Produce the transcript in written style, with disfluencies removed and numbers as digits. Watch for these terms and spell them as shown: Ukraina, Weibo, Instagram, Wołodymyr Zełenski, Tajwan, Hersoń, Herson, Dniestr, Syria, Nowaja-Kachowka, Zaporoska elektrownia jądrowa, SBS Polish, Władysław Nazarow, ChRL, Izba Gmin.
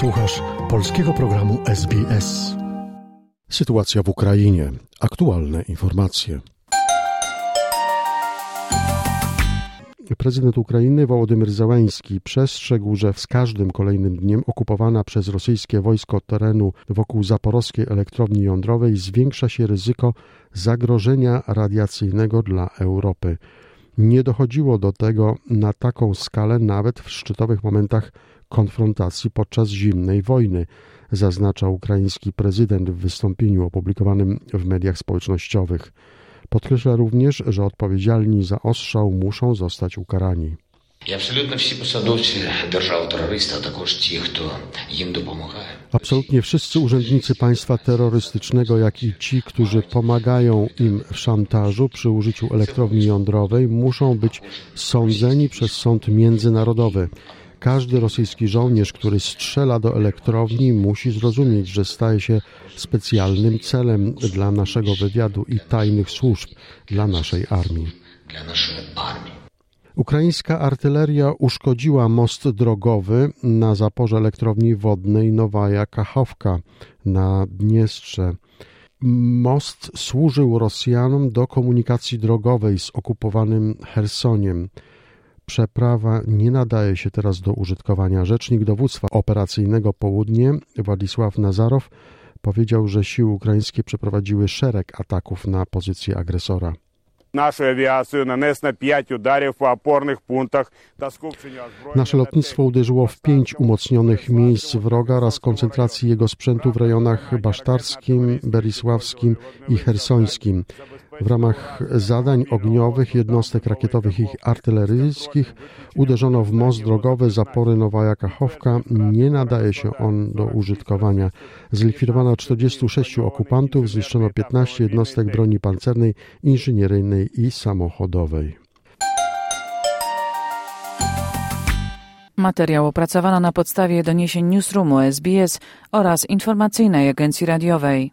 Słuchasz polskiego programu SBS. Sytuacja w Ukrainie. Aktualne informacje. Prezydent Ukrainy Wołodymyr Zełenski przestrzegł, że z każdym kolejnym dniem okupowana przez rosyjskie wojsko terenu wokół Zaporoskiej elektrowni jądrowej zwiększa się ryzyko zagrożenia radiacyjnego dla Europy. Nie dochodziło do tego na taką skalę nawet w szczytowych momentach konfrontacji podczas zimnej wojny, zaznacza ukraiński prezydent w wystąpieniu opublikowanym w mediach społecznościowych. Podkreśla również, że odpowiedzialni za ostrzał muszą zostać ukarani. Absolutnie wszyscy urzędnicy państwa terrorystycznego, jak i ci, którzy pomagają im w szantażu przy użyciu elektrowni jądrowej, muszą być sądzeni przez sąd międzynarodowy. Każdy rosyjski żołnierz, który strzela do elektrowni, musi zrozumieć, że staje się specjalnym celem dla naszego wywiadu i tajnych służb, dla naszej armii. Ukraińska artyleria uszkodziła most drogowy na zaporze elektrowni wodnej Nowaja-Kachowka na Dniestrze. Most służył Rosjanom do komunikacji drogowej z okupowanym Hersoniem. Przeprawa nie nadaje się teraz do użytkowania. Rzecznik Dowództwa Operacyjnego Południe Władysław Nazarow powiedział, że siły ukraińskie przeprowadziły szereg ataków na pozycję agresora. Nasze lotnictwo uderzyło w 5 umocnionych miejsc wroga oraz koncentracji jego sprzętu w rejonach basztarskim, berisławskim i hersońskim. W ramach zadań ogniowych, jednostek rakietowych i artyleryjskich uderzono w most drogowy zapory Nowaja-Kachowka. Nie nadaje się on do użytkowania. Zlikwidowano 46 okupantów, zniszczono 15 jednostek broni pancernej, inżynieryjnej i samochodowej. Materiał opracowano na podstawie doniesień Newsroomu SBS oraz informacyjnej agencji radiowej.